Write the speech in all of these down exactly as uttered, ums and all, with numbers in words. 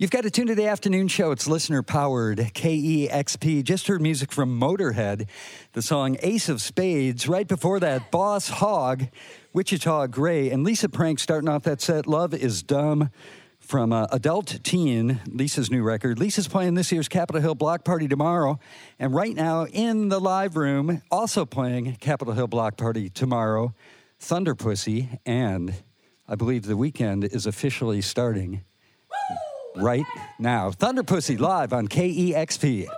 You've got to tune to the afternoon show. It's listener-powered. K E X P. Just heard music from Motorhead, the song Ace of Spades. Right before that, Boss Hog, Wichita Gray, and Lisa Prank starting off that set, Love is Dumb, from uh, Adult Teen, Lisa's new record. Lisa's playing this year's Capitol Hill Block Party tomorrow. And right now, in the live room, also playing Capitol Hill Block Party tomorrow, Thunder Pussy, and I believe the weekend is officially starting right now. Thunder Pussy live on K E X P.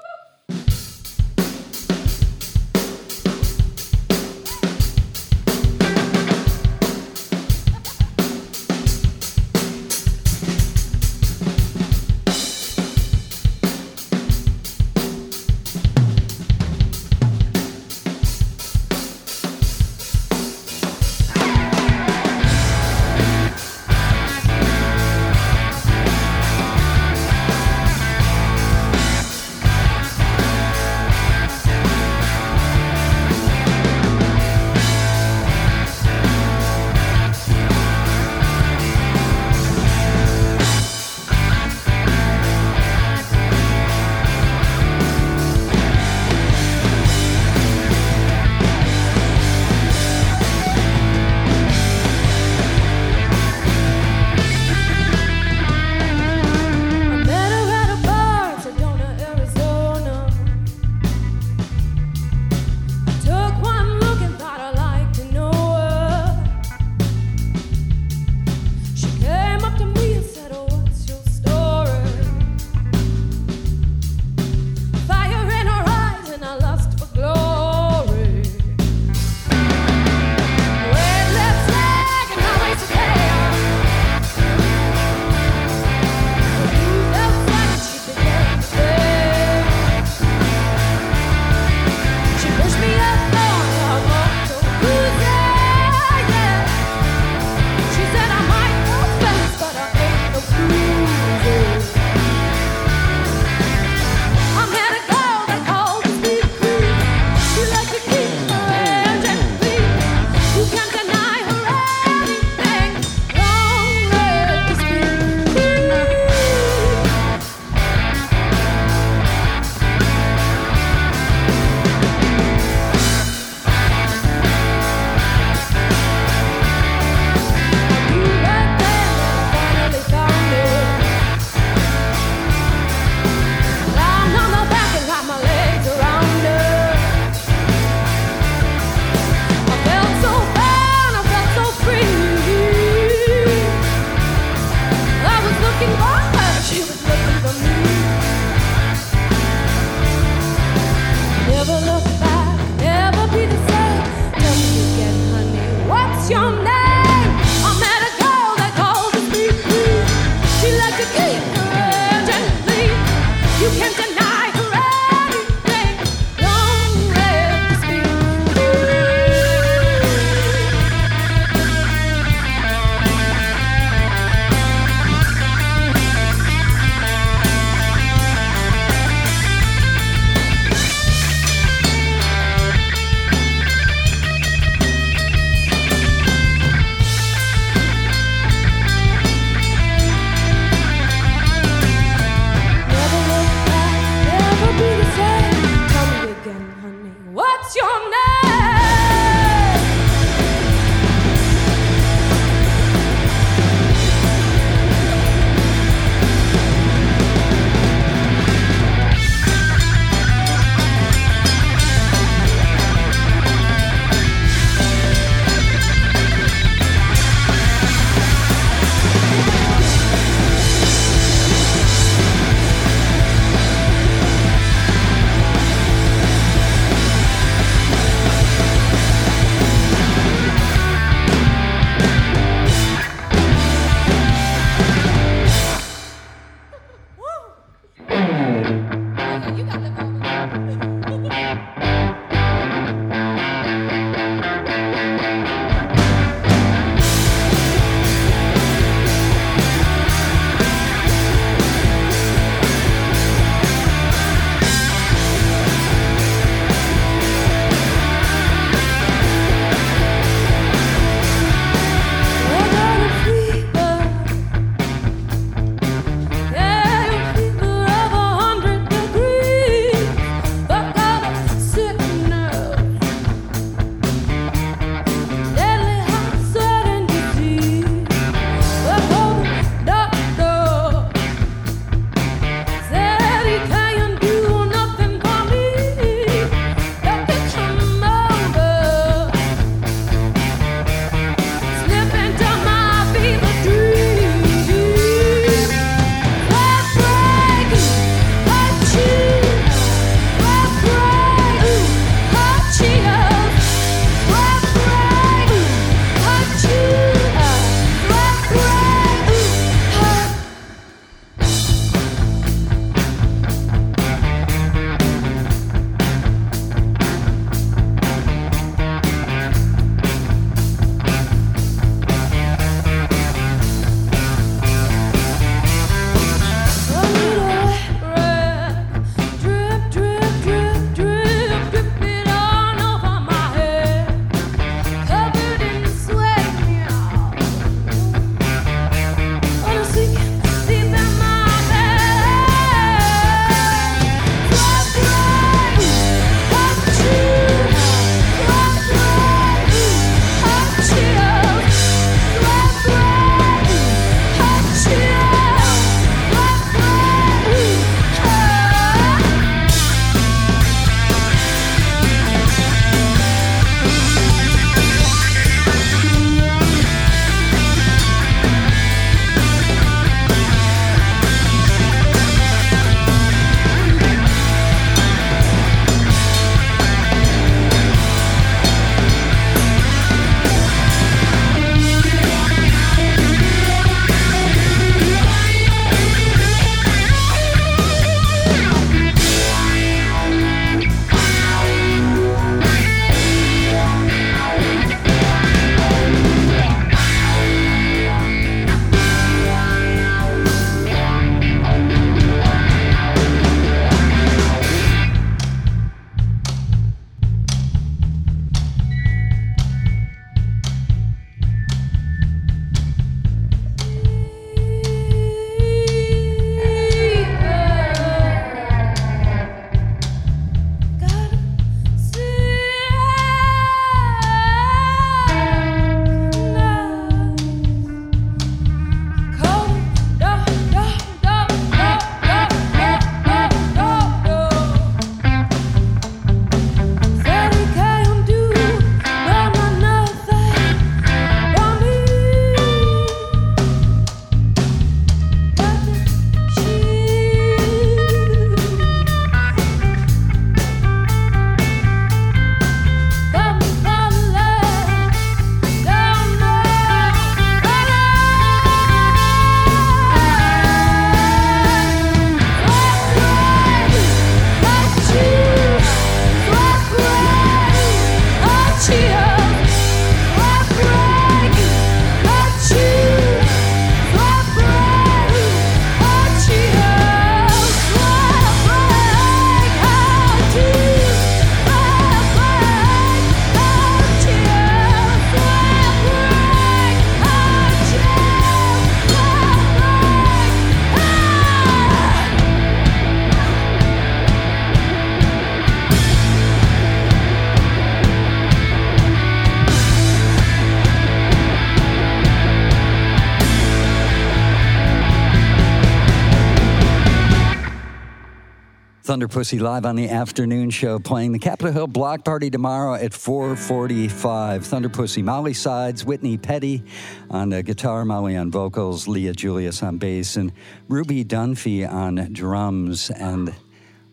Thunder Pussy live on the afternoon show, playing the Capitol Hill Block Party tomorrow at four forty-five. Thunder Pussy, Molly Sides, Whitney Petty on the guitar, Molly on vocals, Leah Julius on bass, and Ruby Dunphy on drums. And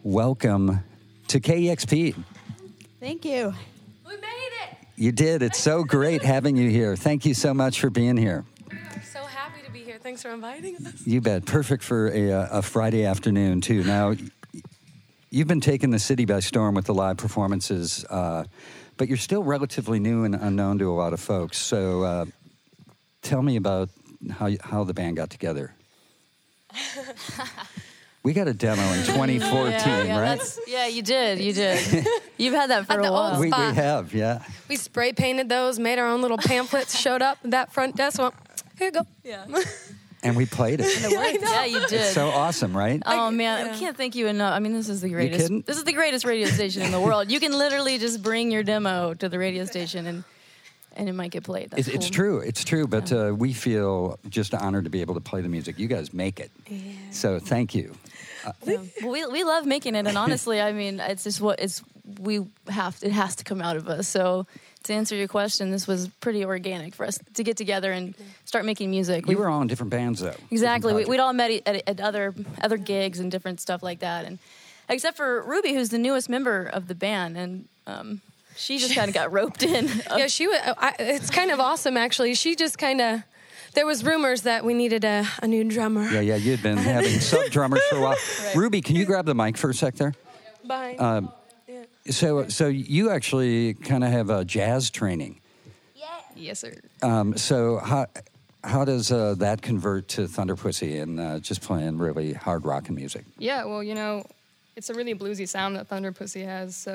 welcome to K E X P. Thank you. We made it. You did. It's so great having you here. Thank you so much for being here. Here. Thanks for inviting us. You bet. Perfect for a, a Friday afternoon, too. Now, you've been taking the city by storm with the live performances, uh, but you're still relatively new and unknown to a lot of folks. So uh, tell me about how, how the band got together. We got a demo in twenty fourteen, yeah, yeah, right? Yeah, you did. You did. You've had that for At a the while. Old we, we have, yeah. We spray painted those, made our own little pamphlets, showed up at that front desk. Well, here you go. Yeah. And we played it. And it worked. Yeah, you did. It's so awesome, right? Oh, man. Yeah. I can't thank you enough. I mean, this is the greatest. You kidding? This is the greatest radio station in the world. You can literally just bring your demo to the radio station and and it might get played. That's it's, cool. it's true. It's true. But yeah. uh, we feel just honored to be able to play the music. You guys make it. Yeah. So thank you. Uh, yeah. Well, we we love making it. And honestly, I mean, it's just what it's we have. It has to come out of us. So to answer your question, this was pretty organic for us to get together and start making music. We were all in different bands, though. Exactly. We, we'd all met at, at other other gigs and different stuff like that. And except for Ruby, who's the newest member of the band, and um, she just kind of got roped in. Yeah, she. Was, I, it's kind of awesome, actually. She just kind of. There was rumors that we needed a, a new drummer. Yeah, yeah. You'd been having sub drummers for a while. Right. Ruby, can you grab the mic for a sec there? Bye. Uh, So, so you actually kind of have a jazz training. Yeah. Yes, sir. Um, so, how how does uh, that convert to Thunder Pussy and uh, just playing really hard rock and music? Yeah. Well, you know, it's a really bluesy sound that Thunder Pussy has. So,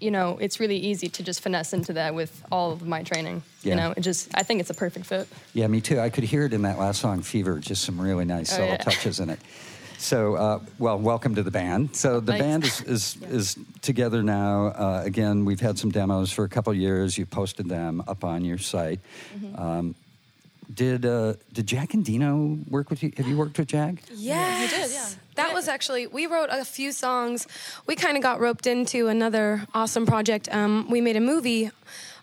you know, it's really easy to just finesse into that with all of my training. Yeah. You know, it just I think it's a perfect fit. Yeah, me too. I could hear it in that last song, Fever. Just some really nice subtle oh, yeah. touches in it. So, uh, well, welcome to the band. So the Thanks. band is is, yeah. is together now. Uh, again, we've had some demos for a couple of years. You posted them up on your site. Mm-hmm. Um, did uh, did Jack Endino work with you? Have you worked with Jack? Yes. Yeah, he did, yeah. That was actually, we wrote a few songs. We kind of got roped into another awesome project. Um, we made a movie.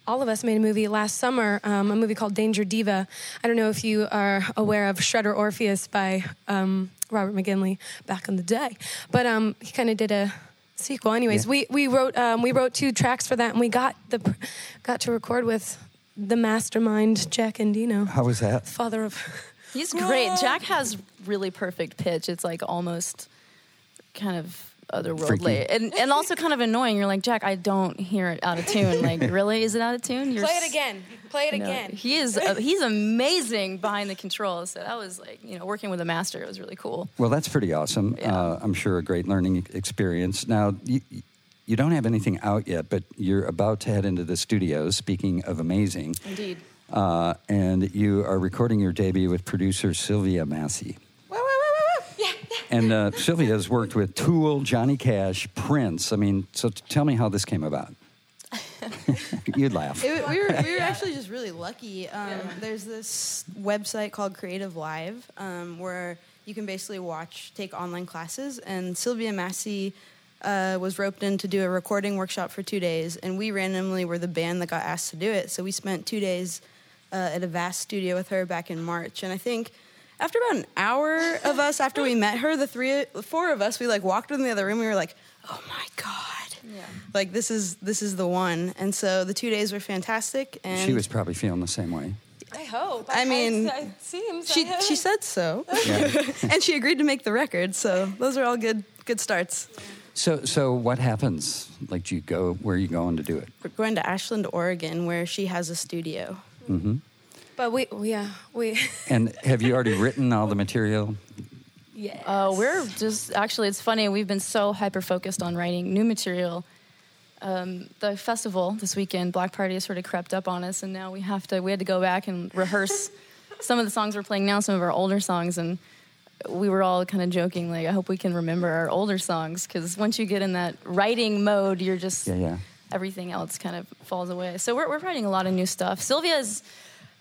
All of us made a movie last summer, um, a movie called Danger Diva. I don't know if you are aware of Shredder Orpheus by um, Robert McGinley back in the day, but um, he kind of did a sequel. Anyways, yeah. we we wrote um, we wrote two tracks for that, and we got the got to record with the mastermind Jack Endino. How was that? Father of he's great. Whoa. Jack has really perfect pitch. It's like almost kind of. Otherworldly and and also kind of annoying. You're like, Jack, I don't hear it out of tune. Like, really, is it out of tune? You're play it again. Play it you know, again. He is uh, he's amazing behind the controls. So that was like you know working with a master. It was really cool. Well, that's pretty awesome. Yeah. Uh, I'm sure a great learning experience. Now, you, you don't have anything out yet, but you're about to head into the studios. Speaking of amazing, indeed, uh, and you are recording your debut with producer Sylvia Massey. And uh, Sylvia has worked with Tool, Johnny Cash, Prince. I mean, so t- tell me how this came about. You'd laugh. It, we, were, we were actually just really lucky. Um, yeah. There's this website called Creative Live um, where you can basically watch, take online classes. And Sylvia Massey uh, was roped in to do a recording workshop for two days. And we randomly were the band that got asked to do it. So we spent two days uh, at a vast studio with her back in March. And I think... After about an hour of us, after we met her, the three, the four of us, we like walked in the other room. We were like, "Oh my god!" Yeah. Like this is this is the one. And so the two days were fantastic. And she was probably feeling the same way. I hope. I, I mean, I, it seems she I she said so, yeah. And she agreed to make the record. So those are all good good starts. So so what happens? Like, do you go? Where are you going to do it? We're going to Ashland, Oregon, where she has a studio. Mm-hmm. But we, yeah, we... And have you already written all the material? Yeah. Uh, we're just... Actually, it's funny. We've been so hyper-focused on writing new material. Um, the festival this weekend, Block Party, has sort of crept up on us, and now we have to... We had to go back and rehearse some of the songs we're playing now, some of our older songs, and we were all kind of joking, like, I hope we can remember our older songs, because once you get in that writing mode, you're just... Yeah, yeah. Everything else kind of falls away. So we're, we're writing a lot of new stuff. Sylvia's...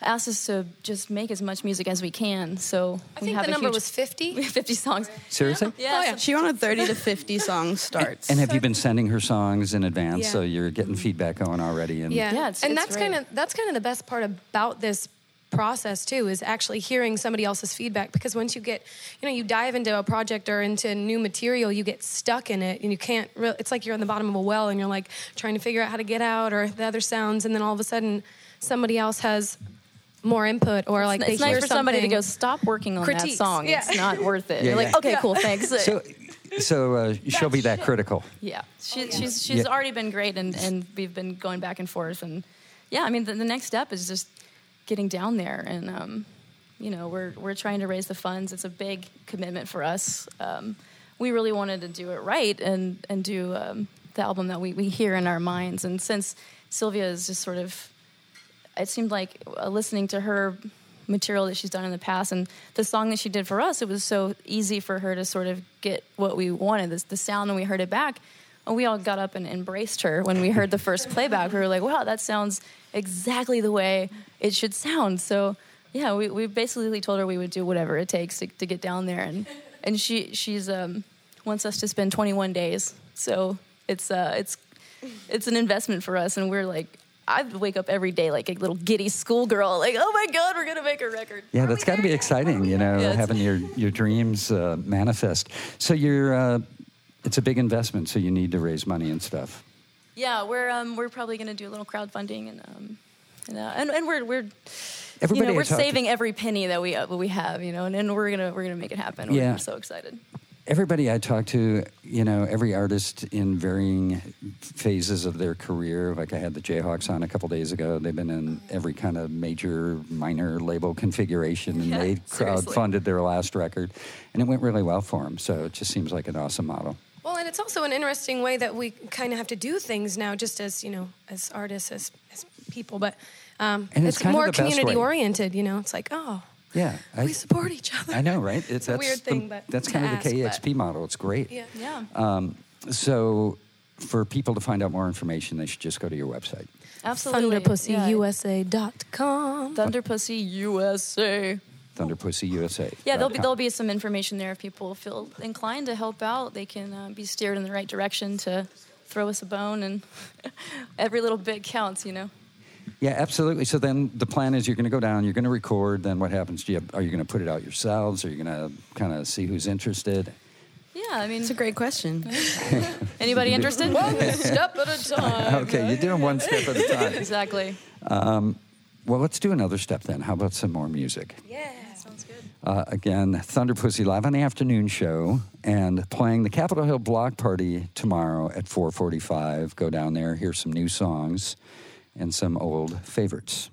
asked us to just make as much music as we can. So I we think have the number huge, was fifty. We have fifty songs. Seriously? Yeah. Oh yeah. She wanted thirty to fifty song starts. And, and have you been sending her songs in advance? Yeah. So you're getting feedback going already. And yeah, yeah it's, and it's that's kind of that's kind of the best part about this process too, is actually hearing somebody else's feedback, because once you get, you know, you dive into a project or into new material, you get stuck in it and you can't really, it's like you're in the bottom of a well and you're like trying to figure out how to get out or the other sounds, and then all of a sudden somebody else has more input, or like it's, they it's hear nice for somebody to go stop working on critiques. That song. Yeah. It's not worth it. Yeah, you're yeah. like, okay, yeah. cool, thanks. So, so uh, she'll be that critical. Yeah, she, oh, yeah. she's she's yeah. already been great, and, and we've been going back and forth, and yeah, I mean the, the next step is just getting down there, and um, you know we're we're trying to raise the funds. It's a big commitment for us. Um, we really wanted to do it right and and do um, the album that we, we hear in our minds. And since Sylvia is just sort of, it seemed like uh, listening to her material that she's done in the past and the song that she did for us, it was so easy for her to sort of get what we wanted. This, the sound when we heard it back. And we all got up and embraced her when we heard the first playback. We were like, wow, that sounds exactly the way it should sound. So, yeah, we, we basically told her we would do whatever it takes to, to get down there. And, and she she's um, wants us to spend twenty-one days. So it's uh, it's it's an investment for us. And we're like, I wake up every day like a little giddy schoolgirl, like, oh, my God, we're going to make a record. Yeah, that's got to be exciting, you know, yeah, having your, your dreams uh, manifest. So you're... Uh, It's a big investment, so you need to raise money and stuff. Yeah, we're um, we're probably going to do a little crowdfunding, and um, and, uh, and and we're we're Everybody you know, we're saving to... every penny that we uh, we have, you know, and, and we're gonna we're gonna make it happen. Yeah. We're so excited. Everybody I talk to, you know, every artist in varying phases of their career, like I had the Jayhawks on a couple days ago, they've been in every kind of major, minor label configuration, and yeah, they crowdfunded their last record, and it went really well for them, so it just seems like an awesome model. Well, and it's also an interesting way that we kind of have to do things now, just as, you know, as artists, as, as people, but um, and it's, it's more community-oriented, you know? It's like, oh, yeah, I, we support each other. I know, right? It's, it's a weird thing, the, but that's kind of ask, the K E X P but. Model. It's great. Yeah. yeah. Um, so for people to find out more information, they should just go to your website. Absolutely. thunder pussy u s a dot com. thunder pussy u s a. Thunder Pussy U S A. Yeah, there'll be there'll be some information there if people feel inclined to help out. They can uh, be steered in the right direction to throw us a bone, and every little bit counts, you know. Yeah, absolutely. So then the plan is you're going to go down, you're going to record. Then what happens? Do you have, are you going to put it out yourselves? Are you going to kind of see who's interested? Yeah, I mean, it's a great question. Anybody interested? One step at a time. Okay, you're doing one step at a time. Exactly. Um, well, let's do another step then. How about some more music? Yeah. Uh, again, Thunder Pussy live on the afternoon show, and playing the Capitol Hill Block Party tomorrow at four forty-five. Go down there, hear some new songs and some old favorites.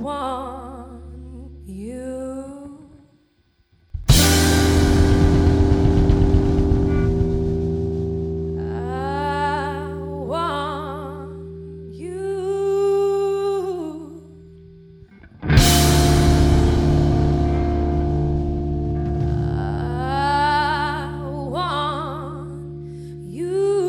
want you. I want you. I want you.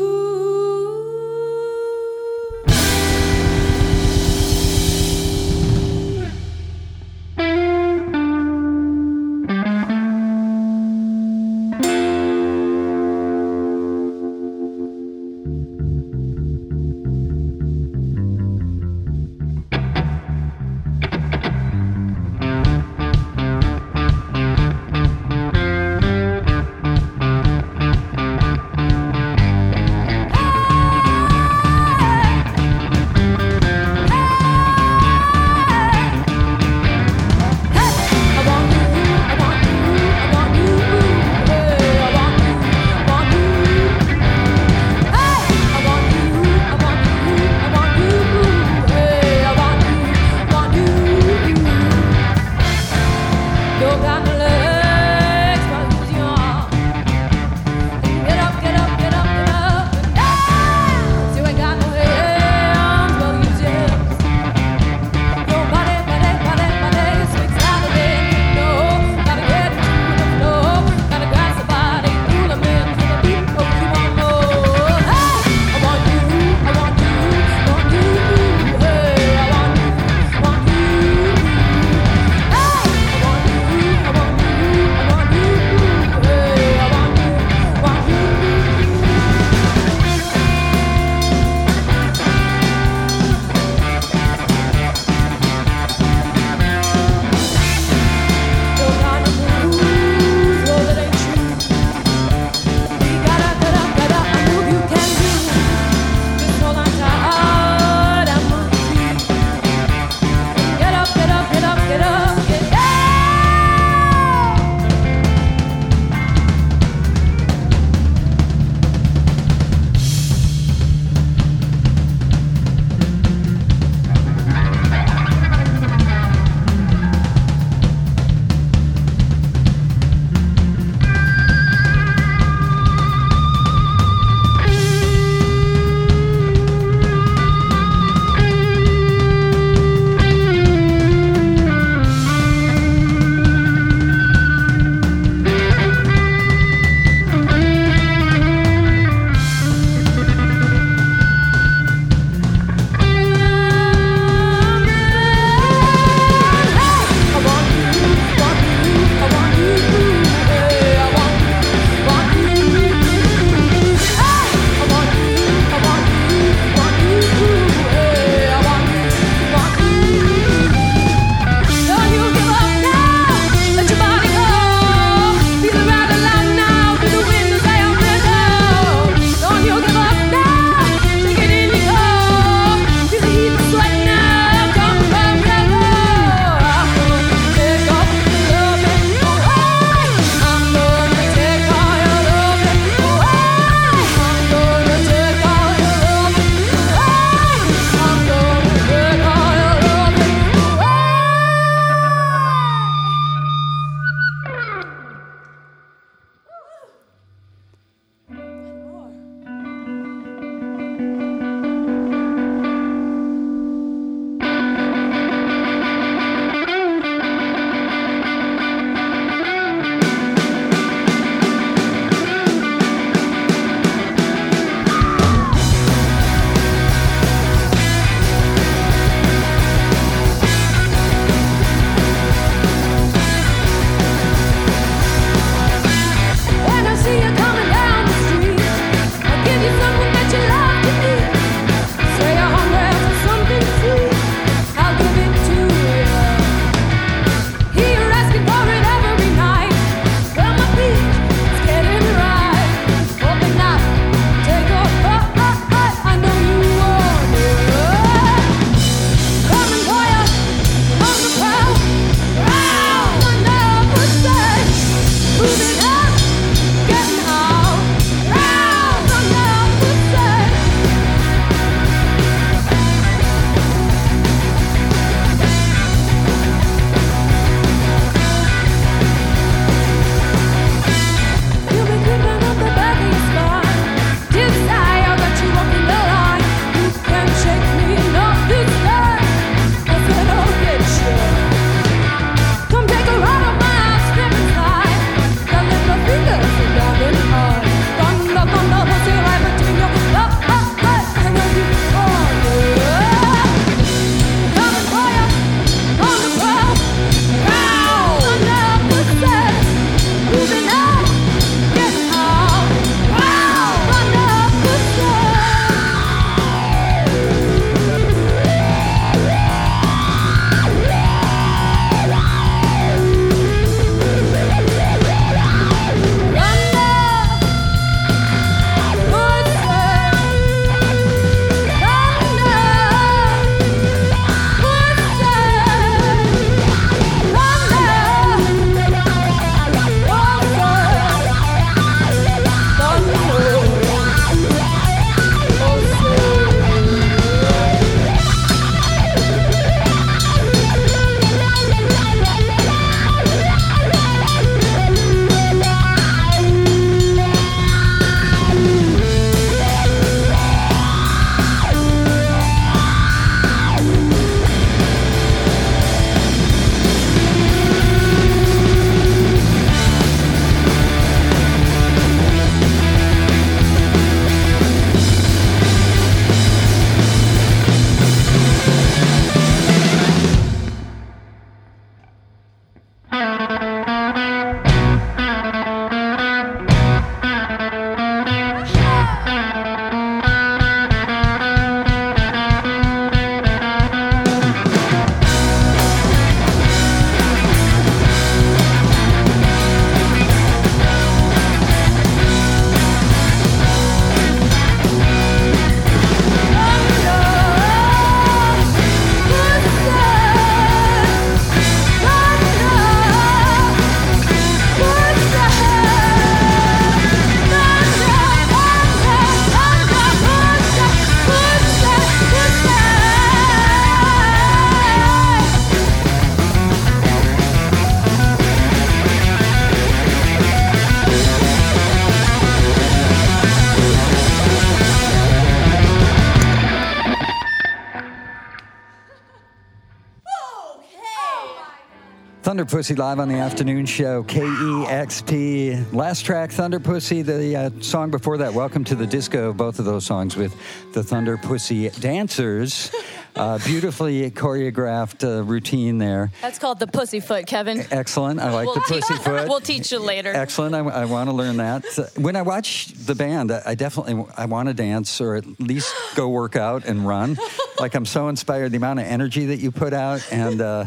Thunder Pussy live on the afternoon show, K E X P. Last track, Thunder Pussy. The uh, song before that, Welcome to the Disco. Both of those songs with the Thunder Pussy dancers. Uh, beautifully choreographed uh, routine there. That's called the pussyfoot, Kevin. Excellent. I like we'll the pussyfoot. We'll teach you later. Excellent. I, I want to learn that. So when I watch the band, I, I definitely I want to dance or at least go work out and run. Like, I'm so inspired. The amount of energy that you put out and... Uh,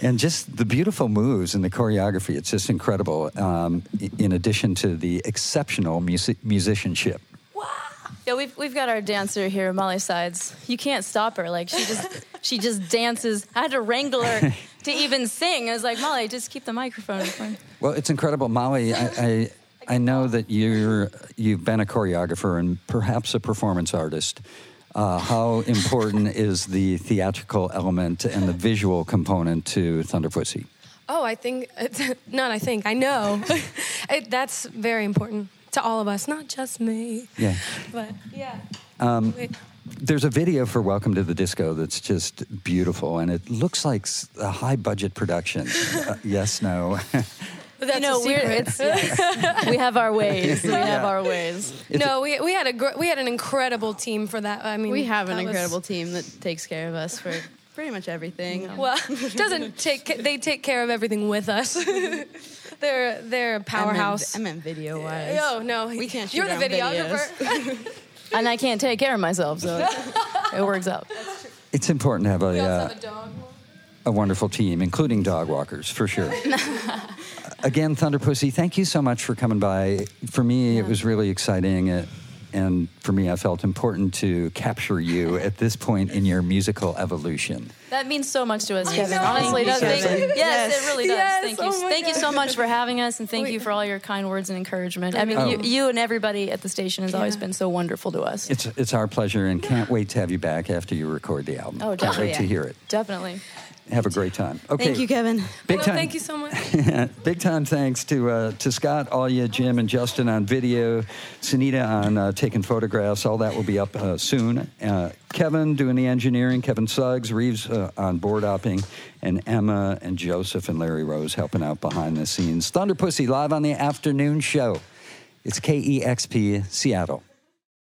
And just the beautiful moves and the choreography, it's just incredible, um, in addition to the exceptional music- musicianship. Wow. Yeah, we've, we've got our dancer here, Molly Sides. You can't stop her. Like, she just she just dances. I had to wrangle her to even sing. I was like, Molly, just keep the microphone in front. Well, it's incredible. Molly, I... I I know that you're, you've been a choreographer and perhaps a performance artist. Uh, how important is the theatrical element and the visual component to Thunder Pussy? Oh, I think, not I think, I know. it, that's very important to all of us, not just me. Yeah. But, yeah. Um, there's a video for Welcome to the Disco that's just beautiful, and it looks like a high-budget production. uh, yes, no. That's, you know, we're, it's, yeah. we have our ways. We yeah. have our ways. It's no, we we had a gr- we had an incredible team for that. I mean, we have an incredible was... team that takes care of us for pretty much everything. No. Well, doesn't take they take care of everything with us. they're they're a powerhouse. I meant, I meant video wise. No, no, we can't. Shoot you're the videographer, and I can't take care of myself, so it, it works out. That's true. It's important to have a. We also have a dog. A wonderful team, including dog walkers, for sure. Again, Thunder Pussy, thank you so much for coming by. For me, yeah. it was really exciting, it, and for me, I felt important to capture you at this point in your musical evolution. That means so much to us, Kevin. Honestly, does. Yes, yes, it really does. Yes, thank you. Oh thank God. you so much for having us, and thank you for all your kind words and encouragement. I mean, oh. you, you and everybody at the station has yeah. always been so wonderful to us. It's it's our pleasure, and can't wait to have you back after you record the album. Oh, definitely. Can't wait yeah. to hear it. Definitely. Have a great time. Okay. Thank you, Kevin. Big well, time. Thank you so much. Big time thanks to uh, to Scott, Alia, Jim, and Justin on video, Sunita on uh, taking photographs. All that will be up uh, soon. Uh, Kevin doing the engineering, Kevin Suggs, Reeves uh, on board hopping, and Emma and Joseph and Larry Rose helping out behind the scenes. Thunder Pussy live on the afternoon show. It's K E X P Seattle.